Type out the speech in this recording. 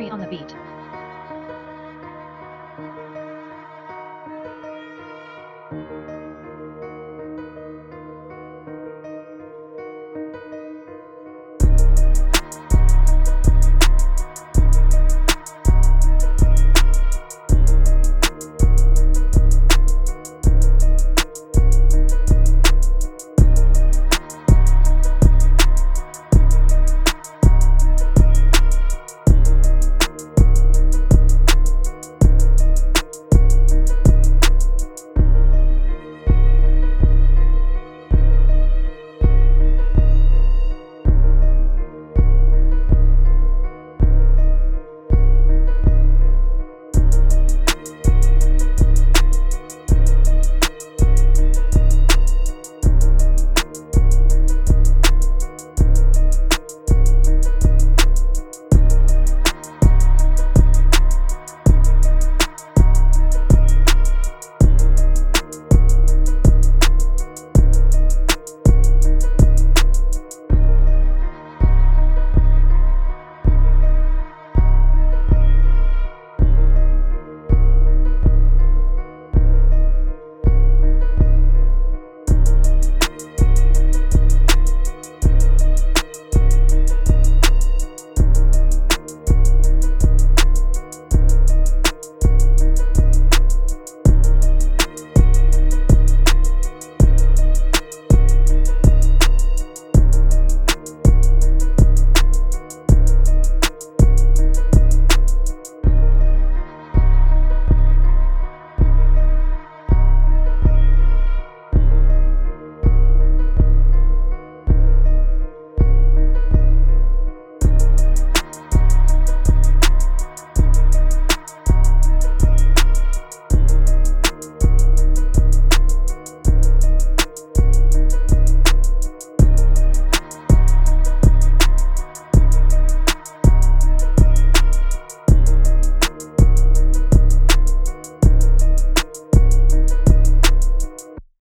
Story on the Beat.